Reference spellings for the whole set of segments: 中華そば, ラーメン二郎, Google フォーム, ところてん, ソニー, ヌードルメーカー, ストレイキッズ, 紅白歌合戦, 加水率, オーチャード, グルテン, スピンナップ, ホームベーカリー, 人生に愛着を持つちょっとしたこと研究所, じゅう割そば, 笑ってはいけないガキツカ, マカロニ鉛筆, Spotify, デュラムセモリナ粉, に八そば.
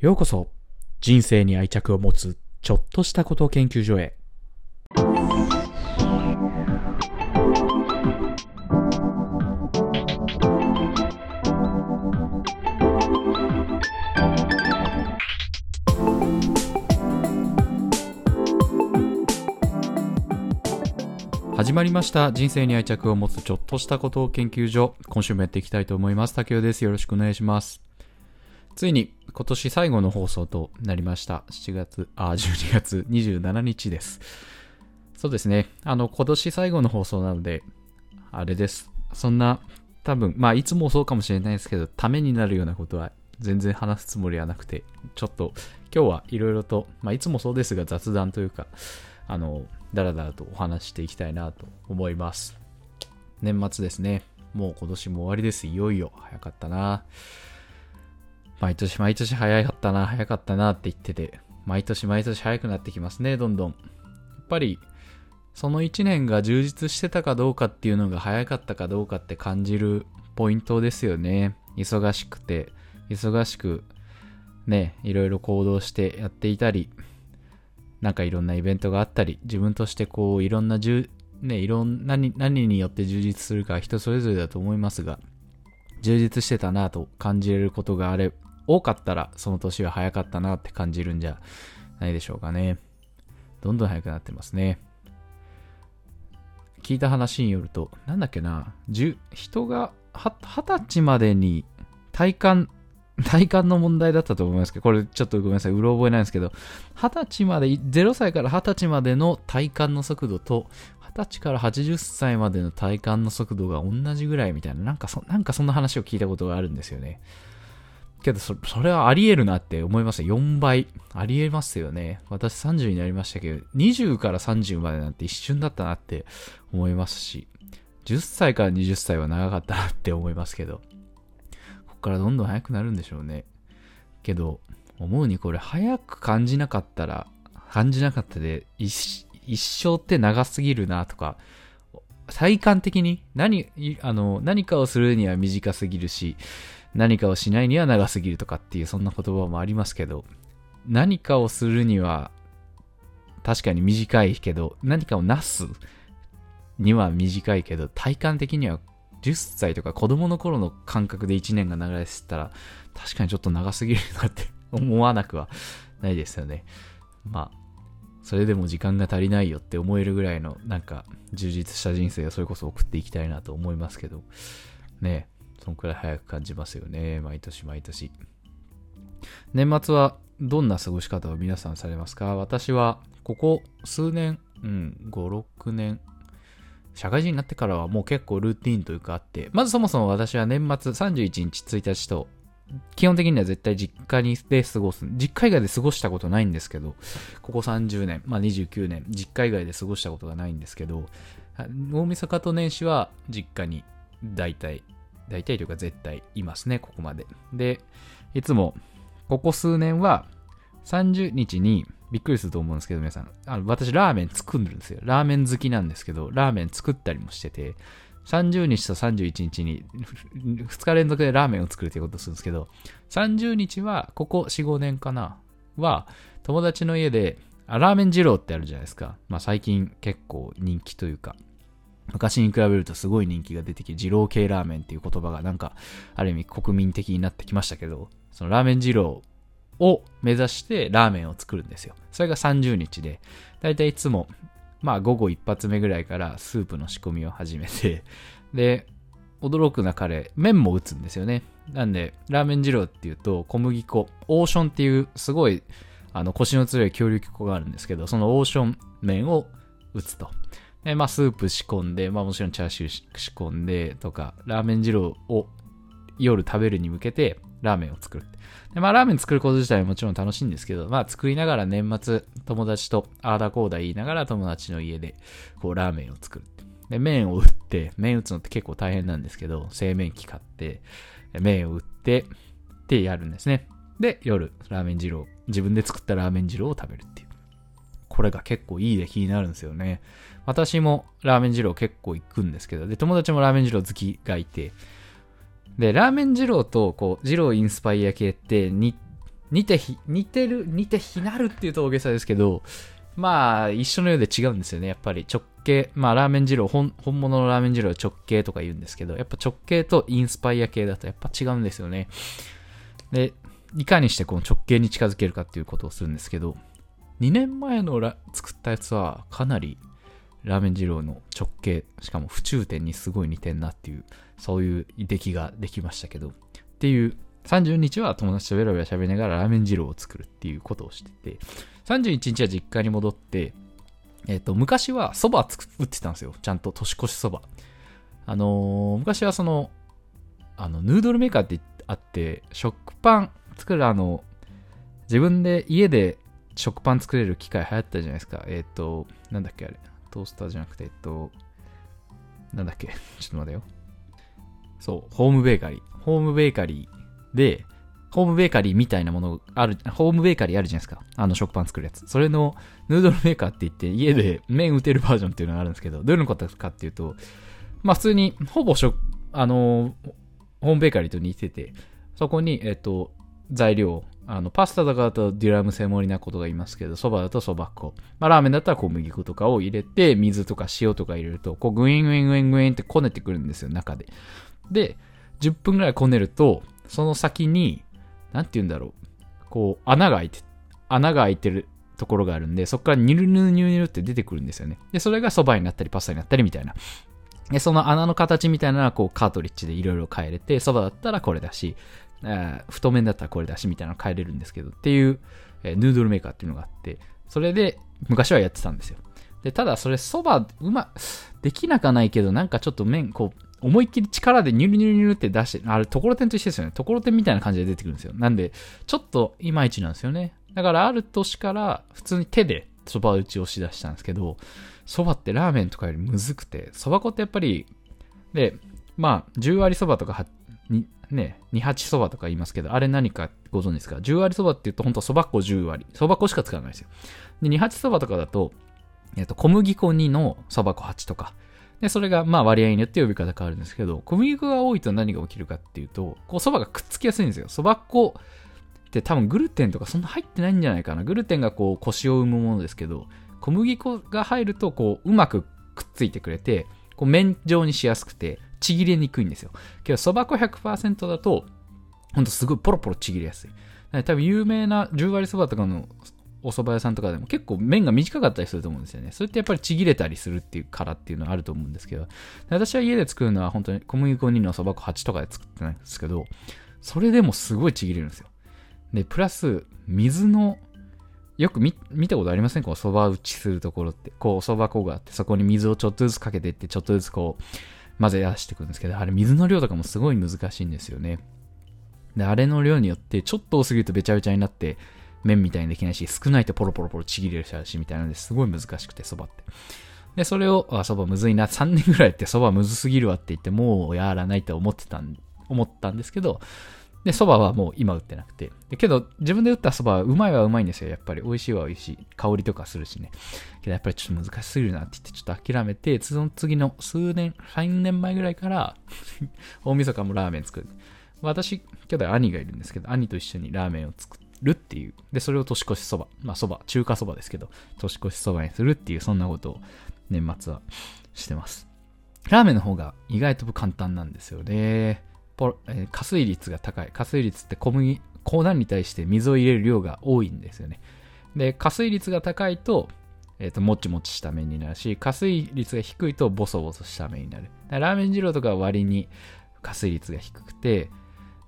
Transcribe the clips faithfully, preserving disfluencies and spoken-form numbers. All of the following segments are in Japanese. ようこそ人生に愛着を持つちょっとしたこと研究所へ。始まりました。人生に愛着を持つちょっとしたこと研究所、今週もやっていきたいと思います。竹雄です。よろしくお願いします。ついに今年最後の放送となりました。しちがつ、あ、じゅうにがつにじゅうしちにちです。そうですね。あの、今年最後の放送なので、あれです。そんな、多分、まあ、いつもそうかもしれないですけど、ためになるようなことは全然話すつもりはなくて、ちょっと、今日はいろいろと、まあ、いつもそうですが、雑談というか、あの、だらだらとお話していきたいなと思います。年末ですね。もう今年も終わりです。いよいよ。早かったな。毎年毎年早かったな、早かったなって言ってて、毎年毎年早くなってきますね、どんどん。やっぱり、その一年が充実してたかどうかっていうのが早かったかどうかって感じるポイントですよね。忙しくて、忙しく、ね、いろいろ行動してやっていたり、なんかいろんなイベントがあったり、自分としてこう、いろんなじゅ、ね、いろんな、何、何によって充実するか人それぞれだと思いますが、充実してたなと感じれることがあれば、多かったらその年は早かったなって感じるんじゃないでしょうかね。どんどん早くなってますね。聞いた話によると、なんだっけな、人がはたちまでに体感、体感の問題だったと思いますけど、これちょっとごめんなさい、うろ覚えないんですけど、はたちまで、ゼロさいからはたちまでの体感の速度と、はたちからはちじゅっさいまでの体感の速度が同じぐらいみたいな、なんかそ、なんかそんな話を聞いたことがあるんですよね。けどそ、それはあり得るなって思いました。よんばい。あり得ますよね。私さんじゅうになりましたけど、にじゅうからさんじゅうまでなんて一瞬だったなって思いますし、じゅっさいからはたちは長かったなって思いますけど、こっからどんどん早くなるんでしょうね。けど、思うにこれ早く感じなかったら、感じなかったで、一生って長すぎるなとか、体感的に何、あの、何かをするには短すぎるし、何かをしないには長すぎるとかっていう、そんな言葉もありますけど、何かをするには確かに短いけど、何かをなすには短いけど、体感的にはじゅっさいとか子供の頃の感覚でいちねんが流れてたら、確かにちょっと長すぎるなって思わなくはないですよね。まあ、それでも時間が足りないよって思えるぐらいの、なんか充実した人生をそれこそ送っていきたいなと思いますけど、ねえ。そのくらい早く感じますよね。毎年毎年。年末はどんな過ごし方を皆さんされますか？私はここ数年、うん、ご、ろくねん、社会人になってからはもう結構ルーティンというかあって、まずそもそも私は年末さんじゅういちにちついたちと、基本的には絶対実家にで過ごす。実家以外で過ごしたことないんですけど、ここさんじゅうねん、まあにじゅうきゅうねん、実家以外で過ごしたことがないんですけど、大晦日と年始は実家に大体、大体というか絶対いますね、ここまで。で、いつも、ここ数年は、さんじゅうにちに、びっくりすると思うんですけど、皆さん、あの私、ラーメン作るんですよ。ラーメン好きなんですけど、ラーメン作ったりもしてて、さんじゅうにちとさんじゅういちにちに、ふつか連続でラーメンを作るということをするんですけど、さんじゅうにちは、ここよん、ごねんかな、は、友達の家で、あ、ラーメン二郎ってあるじゃないですか。まあ、最近結構人気というか、昔に比べるとすごい人気が出てきて、二郎系ラーメンっていう言葉がなんか、ある意味国民的になってきましたけど、そのラーメン二郎を目指してラーメンを作るんですよ。それがさんじゅうにちで、だいたいいつも、まあ午後一発目ぐらいからスープの仕込みを始めて、で、驚くなかれ、麺も打つんですよね。なんで、ラーメン二郎っていうと小麦粉、オーションっていうすごい、あの、腰の強い強力粉があるんですけど、そのオーション麺を打つと。で、まあ、スープ仕込んで、まあ、もちろんチャーシュー仕込んでとか、ラーメン二郎を夜食べるに向けてラーメンを作る。で、まあ、ラーメン作ること自体はもちろん楽しいんですけど、まあ、作りながら年末、友達とあーだこーだ言いながら友達の家で、こう、ラーメンを作る。で、麺を打って、麺打つのって結構大変なんですけど、製麺機買って、麺を打って、ってやるんですね。で、夜、ラーメン二郎、自分で作ったラーメン二郎を食べるっていう。これが結構いい出来になるんですよね。私もラーメン二郎結構行くんですけど、で、友達もラーメン二郎好きがいて、で、ラーメン二郎と、こう、二郎インスパイア系って、に、似てひ似てる似て非なるっていうと大げさですけど、まあ一緒のようで違うんですよね。やっぱり直系、まあラーメン二郎、本本物のラーメン二郎は直系とか言うんですけど、やっぱ直系とインスパイア系だとやっぱ違うんですよね。で、いかにしてこの直系に近づけるかっていうことをするんですけど、にねんまえのラ作ったやつはかなりラーメン二郎の直系、しかも府中店にすごい似てんなっていう、そういう出来ができましたけど、っていうさんじゅうにちは友達とベラベラ喋りながらラーメン二郎を作るっていうことをしてて、さんじゅういちにちは実家に戻って、えっと、昔はそば打ってたんですよ。ちゃんと年越しそば。あのー、昔はその、あの、ヌードルメーカーってあって、食パン作る、あの、自分で家で食パン作れる機械流行ったじゃないですか。えっと、なんだっけあれ。トースターじゃなくて、えっと、なんだっけ。ちょっと待てよ。そう、ホームベーカリー。ホームベーカリーで、ホームベーカリーみたいなものある、ホームベーカリーあるじゃないですか。あの食パン作るやつ。それのヌードルメーカーって言って家で麺打てるバージョンっていうのがあるんですけど、どういうことかっていうと、まあ普通にほぼ食、あの、ホームベーカリーと似てて、そこに、えっと、材料、あの、パスタとかだとデュラムセモリナ粉とか言いますけど、そばだとそば粉。まあラーメンだったら小麦粉とかを入れて、水とか塩とか入れると、こうグイングイングイングインってこねてくるんですよ、中で。で、じゅっぷんぐらいこねると、その先に、なんて言うんだろう。こう、穴が開いて、穴が開いてるところがあるんで、そこからニュルニュルニュルニュルって出てくるんですよね。で、それがそばになったりパスタになったりみたいな。で、その穴の形みたいなのは、こう、カートリッジでいろいろ変えれて、そばだったらこれだし、えー、太麺だったらこれだしみたいなの変えれるんですけど、っていう、えー、ヌードルメーカーっていうのがあって、それで昔はやってたんですよ。で、ただそれそば、うま、できなかないけど、なんかちょっと麺、こう、思いっきり力でニュルニュルニュルって出して、あれ、ところてんと一緒ですよね。ところてんみたいな感じで出てくるんですよ。なんで、ちょっといまいちなんですよね。だから、ある年から、普通に手でそば打ちをしだしたんですけど、そばってラーメンとかよりむずくて、そば粉ってやっぱり、で、まあ、じゅう割そばとか、にね、に八そばとか言いますけど、あれ何かご存知ですか？じゅう割そばって言うと、ほんとそば粉じゅう割。そば粉しか使わないですよ。で、に八そばとかだと、えっと、小麦粉にのそば粉はちとか、で、それが、まあ、割合によって呼び方変わるんですけど、小麦粉が多いと何が起きるかっていうと、こう、蕎麦がくっつきやすいんですよ。蕎麦粉って多分グルテンとかそんな入ってないんじゃないかな。グルテンがこう、コシを生むものですけど、小麦粉が入ると、こう、うまくくっついてくれて、こう、麺状にしやすくて、ちぎれにくいんですよ。けど、蕎麦粉 ひゃくパーセント だと、ほんとすごいポロポロちぎれやすい。多分、有名なじゅう割蕎麦とかの、お蕎麦屋さんとかでも結構麺が短かったりすると思うんですよね。それってやっぱりちぎれたりするっていうからっていうのはあると思うんですけど、私は家で作るのは本当に小麦粉にのそば粉はちとかで作ってないんですけど、それでもすごいちぎれるんですよ。で、プラス水の、よく 見, 見たことありませんか？そば打ちするところってこうそば粉があって、そこに水をちょっとずつかけていって、ちょっとずつこう混ぜ出していくんですけど、あれ水の量とかもすごい難しいんですよね。で、あれの量によってちょっと多すぎるとべちゃべちゃになって麺みたいにできないし、少ないとポロポロポロちぎれるしみたいなので、すごい難しくて、そばって。で、それを、あ、そばむずいな、さんねんぐらいってそばむずすぎるわって言って、もうやらないと思ってたん、思ったんですけど、で、そばはもう今打ってなくて。で、けど、自分で打ったそばはうまいはうまいんですよ、やっぱり。美味しいは美味しい。香りとかするしね。けど、やっぱりちょっと難しすぎるなって言って、ちょっと諦めて、その次の数年、さんねんまえぐらいから、大晦日もラーメン作る。私、兄弟兄がいるんですけど、兄と一緒にラーメンを作って、るっていう。で、それを年越しそば。まあ、そば、中華そばですけど、年越しそばにするっていう、そんなことを年末はしてます。ラーメンの方が意外と簡単なんですよね。ポロ、えー、加水率が高い。加水率って小麦、粉に対して水を入れる量が多いんですよね。で、加水率が高いと、えっと、もちもちした麺になるし、加水率が低いと、ボソボソした麺になる。ラーメン二郎とかは割に加水率が低くて、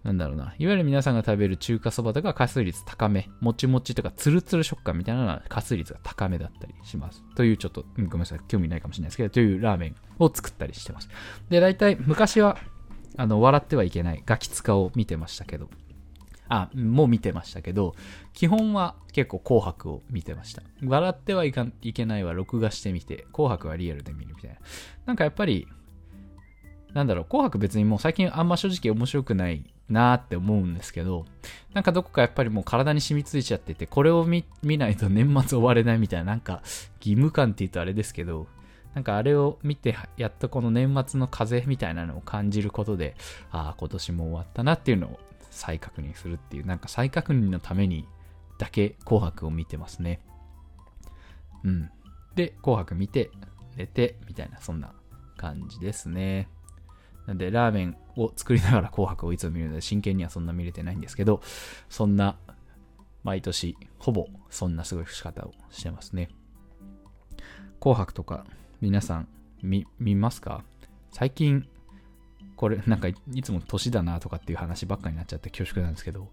なんだろうな。いわゆる皆さんが食べる中華そばとか加水率高め。もちもちとかツルツル食感みたいなのは加水率が高めだったりします。というちょっと、ごめんなさい。興味ないかもしれないですけど、というラーメンを作ったりしてます。で、大体昔は、あの、笑ってはいけないガキツカを見てましたけど、あ、もう見てましたけど、基本は結構紅白を見てました。笑ってはいかん、いけないは録画してみて、紅白はリアルで見るみたいな。なんかやっぱり、なんだろう、紅白別にもう最近あんま正直面白くないなーって思うんですけど、なんかどこかやっぱりもう体に染みついちゃってて、これを 見, 見ないと年末終われないみたいな、なんか義務感って言うとあれですけど、なんかあれを見てやっとこの年末の風みたいなのを感じることで、ああ今年も終わったなっていうのを再確認するっていう、なんか再確認のためにだけ紅白を見てますね。うん。で、紅白見て、寝て、みたいな、そんな感じですね。なんで、ラーメンを作りながら紅白をいつも見るので、真剣にはそんな見れてないんですけど、そんな、毎年、ほぼ、そんな過ごし方をしてますね。紅白とか、皆さん、見、見ますか？最近、これ、なんか、いつも年だなとかっていう話ばっかになっちゃって恐縮なんですけど、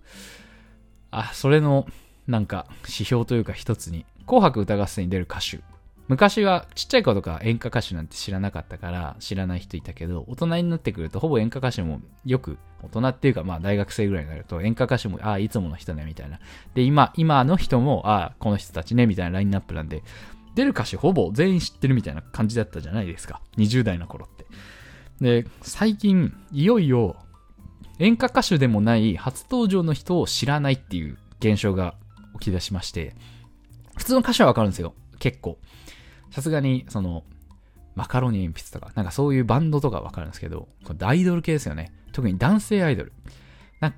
あ、それの、なんか、指標というか一つに、紅白歌合戦に出る歌手。昔はちっちゃい子とか演歌歌手なんて知らなかったから知らない人いたけど、大人になってくるとほぼ演歌歌手もよく、大人っていうかまあ大学生ぐらいになると演歌歌手も、ああいつもの人ねみたいな。で、今、今の人も、ああこの人たちねみたいなラインナップなんで、出る歌手ほぼ全員知ってるみたいな感じだったじゃないですか。にじゅう代の頃って。で、最近、いよいよ演歌歌手でもない初登場の人を知らないっていう現象が起き出しまして、普通の歌手はわかるんですよ。結構。さすがに、その、マカロニ鉛筆とか、なんかそういうバンドとかわかるんですけど、アイドル系ですよね。特に男性アイドル。なんか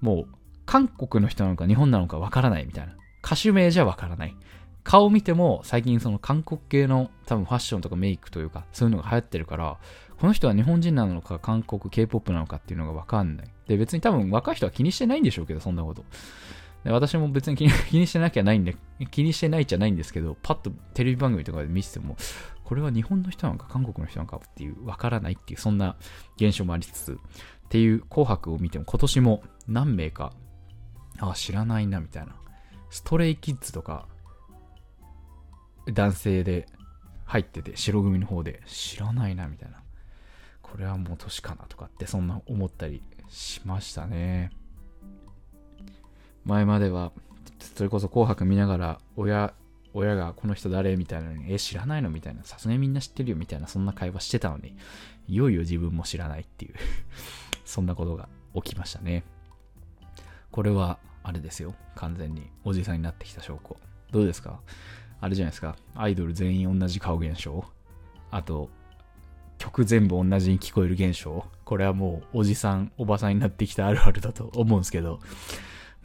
もう、韓国の人なのか日本なのかわからないみたいな。歌手名じゃわからない。顔見ても、最近その韓国系の多分ファッションとかメイクというか、そういうのが流行ってるから、この人は日本人なのか、韓国 K-ポップ なのかっていうのがわかんない。で、別に多分若い人は気にしてないんでしょうけど、そんなこと。私も別に気 に, 気にしてなきゃないんで、気にしてないじゃないんですけど、パッとテレビ番組とかで見せても、これは日本の人なのか韓国の人なのかっていう、わからないっていう、そんな現象もありつつ、っていう紅白を見ても、今年も何名か、あ、知らないなみたいな。ストレイキッズとか、男性で入ってて、白組の方で、知らないなみたいな。これはもう年かなとかって、そんな思ったりしましたね。前まではそれこそ紅白見ながら親親がこの人誰みたいなのに、え、知らないのみたいな、さすがにみんな知ってるよみたいな、そんな会話してたのに、いよいよ自分も知らないっていうそんなことが起きましたね。これはあれですよ、完全におじさんになってきた証拠。どうですか？あれじゃないですか、アイドル全員同じ顔現象、あと曲全部同じに聞こえる現象。これはもうおじさんおばさんになってきたあるあるだと思うんですけど、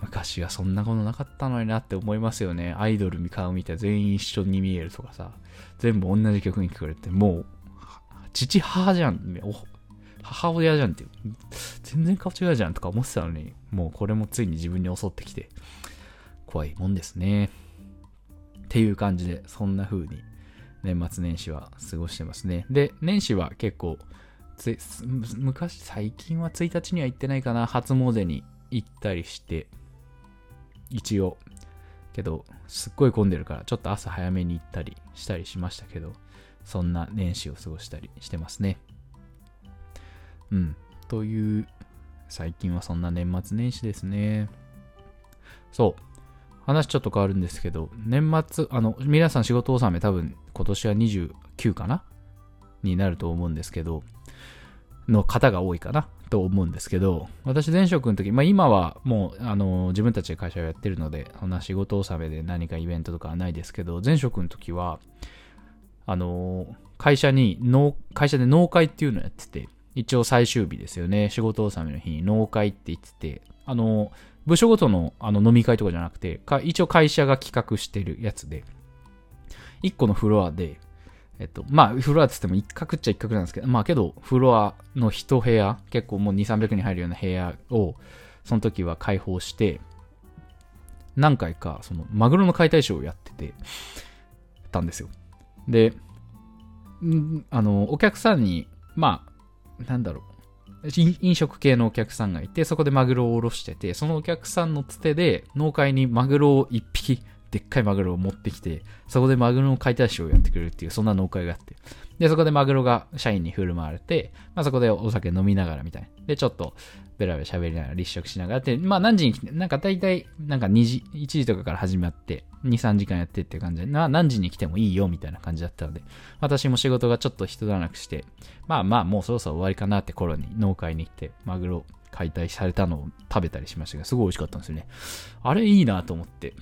昔はそんなことなかったのになって思いますよね。アイドル顔見たら全員一緒に見えるとかさ、全部同じ曲に聞こえるって、もう父母じゃん、母親じゃんって、全然顔違うじゃんとか思ってたのに、もうこれもついに自分に襲ってきて、怖いもんですねっていう感じで、そんな風に年末年始は過ごしてますね。で、年始は結構つ昔最近はついたちには行ってないかな、初詣に行ったりして、一応けどすっごい混んでるからちょっと朝早めに行ったりしたりしましたけど、そんな年始を過ごしたりしてますね。うん、という最近はそんな年末年始ですね。そう、話ちょっと変わるんですけど、年末あの皆さん仕事納め、多分今年はにじゅうきゅうかなになると思うんですけどの方が多いかなと思うんですけど、私前職の時、まあ今はもうあの自分たちで会社をやってるので、そんな仕事納めで何かイベントとかはないですけど、前職の時はあの会社にの会社で納会っていうのをやってて、一応最終日ですよね、仕事納めの日に納会って言ってて、あの部署ごとのあの飲み会とかじゃなくて、一応会社が企画してるやつで、いっこのフロアで、えっと、まあ、フロアって言っても一角っちゃ一角なんですけど、まあけど、フロアの一部屋、結構もうにせんさんびゃくにん入るような部屋を、その時は開放して、何回か、その、マグロの解体ショーをやってて、たんですよ。で、んあの、お客さんに、まあ、なんだろう、飲食系のお客さんがいて、そこでマグロをおろしてて、そのお客さんのつてで、農会にマグロを一匹、でっかいマグロを持ってきて、そこでマグロの解体ショーをやってくれるっていう、そんな納会があって、でそこでマグロが社員に振る舞われて、まあ、そこでお酒飲みながらみたいな、でちょっとベラベラ喋りながら立食しながらって、まあ何時に来て、なんか大体なんかにじいちじとかから始まって に,さん 時間やってっていう感じで、まあ、何時に来てもいいよみたいな感じだったので、私も仕事がちょっと一段落して、まあまあもうそろそろ終わりかなって頃に納会に行ってマグロ解体されたのを食べたりしましたが、すごい美味しかったんですよね。あれいいなと思って、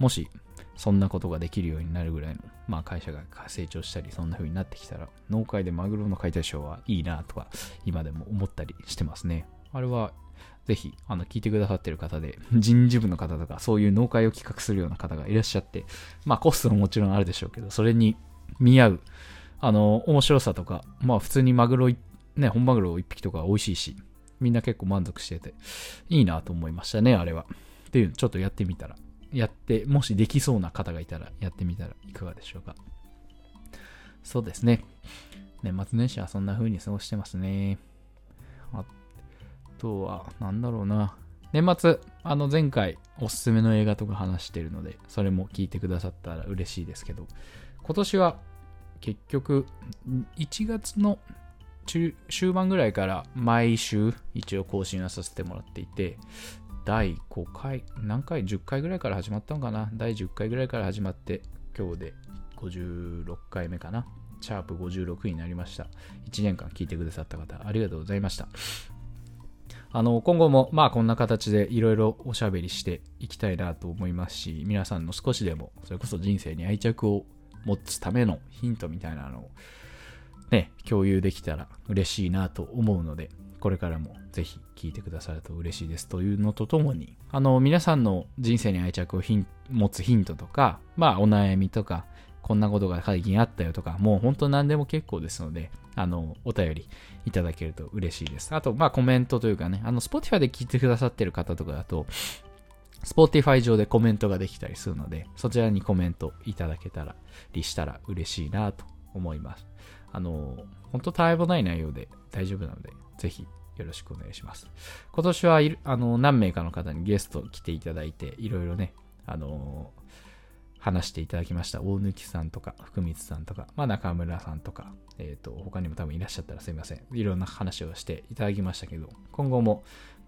もしそんなことができるようになるぐらいの、まあ、会社が成長したりそんな風になってきたら、農会でマグロの解体ショーはいいなとか今でも思ったりしてますね。あれはぜひあの聞いてくださってる方で人事部の方とかそういう農会を企画するような方がいらっしゃって、まあコストももちろんあるでしょうけど、それに見合うあの面白さとか、まあ普通にマグロね、本マグロいっぴきとか美味しいし、みんな結構満足してていいなと思いましたね、あれは。っていうのちょっとやってみたら、やってもしできそうな方がいたらやってみたらいかがでしょうか。そうですね。年末年始はそんな風に過ごしてますね。あとはなんだろうな。年末あの前回おすすめの映画とか話してるので、それも聞いてくださったら嬉しいですけど、今年は結局いちがつの中終盤ぐらいから毎週一応更新はさせてもらっていて、だいごかい何回じゅっかいぐらいから始まったのかな、だいじゅっかいぐらいから始まって今日でごじゅうろっかいめかな、シャープごじゅうろくになりました。いちねんかん聞いてくださった方ありがとうございました。あの今後もまあこんな形でいろいろおしゃべりしていきたいなと思いますし、皆さんの少しでもそれこそ人生に愛着を持つためのヒントみたいなのをね、共有できたら嬉しいなと思うので、これからもぜひ聞いてくださると嬉しいですというのとともに、あの皆さんの人生に愛着をヒン持つヒントとか、まあお悩みとか、こんなことが最近あったよとか、もう本当何でも結構ですので、あのお便りいただけると嬉しいです。あとまあコメントというかね、あの Spotify で聞いてくださってる方とかだと Spotify 上でコメントができたりするので、そちらにコメントいただけたらりしたら嬉しいなと思います。あの本当たわいもない内容で大丈夫なので、ぜひよろしくお願いします。今年はあの何名かの方にゲスト来ていただいて、いろいろねあの話していただきました。大貫さんとか福光さんとか、まあ、中村さんとか、えーと、他にも多分いらっしゃったらすいません。いろんな話をしていただきましたけど、今後も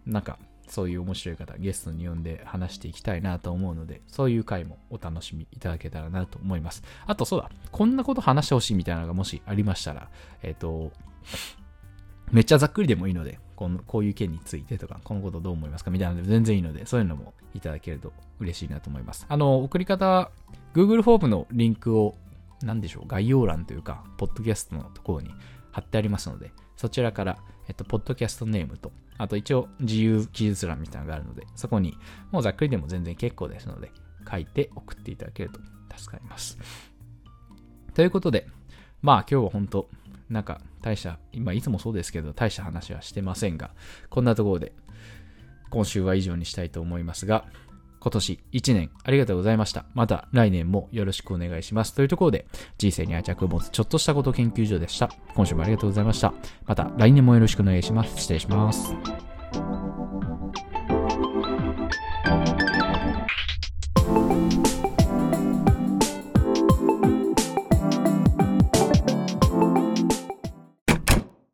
なんかそういう面白い方ゲストに呼んで話していきたいなと思うので、そういう回もお楽しみいただけたらなと思います。あとそうだ、こんなこと話してほしいみたいなのがもしありましたら、えーとめっちゃざっくりでもいいので、このこういう件についてとか、このことどう思いますかみたいなので全然いいので、そういうのもいただけると嬉しいなと思います。あの送り方は Google フォームのリンクを何でしょう概要欄というかポッドキャストのところに貼ってありますので、そちらから、えっと、ポッドキャストネームと、あと一応自由記述欄みたいなのがあるので、そこにもうざっくりでも全然結構ですので書いて送っていただけると助かります。ということで、まあ今日は本当なんか大した、今いつもそうですけど大した話はしてませんが、こんなところで今週は以上にしたいと思いますが、今年いちねんありがとうございました。また来年もよろしくお願いしますというところで、人生に愛着を持つちょっとしたこと研究所でした。今週もありがとうございました。また来年もよろしくお願いします。失礼します。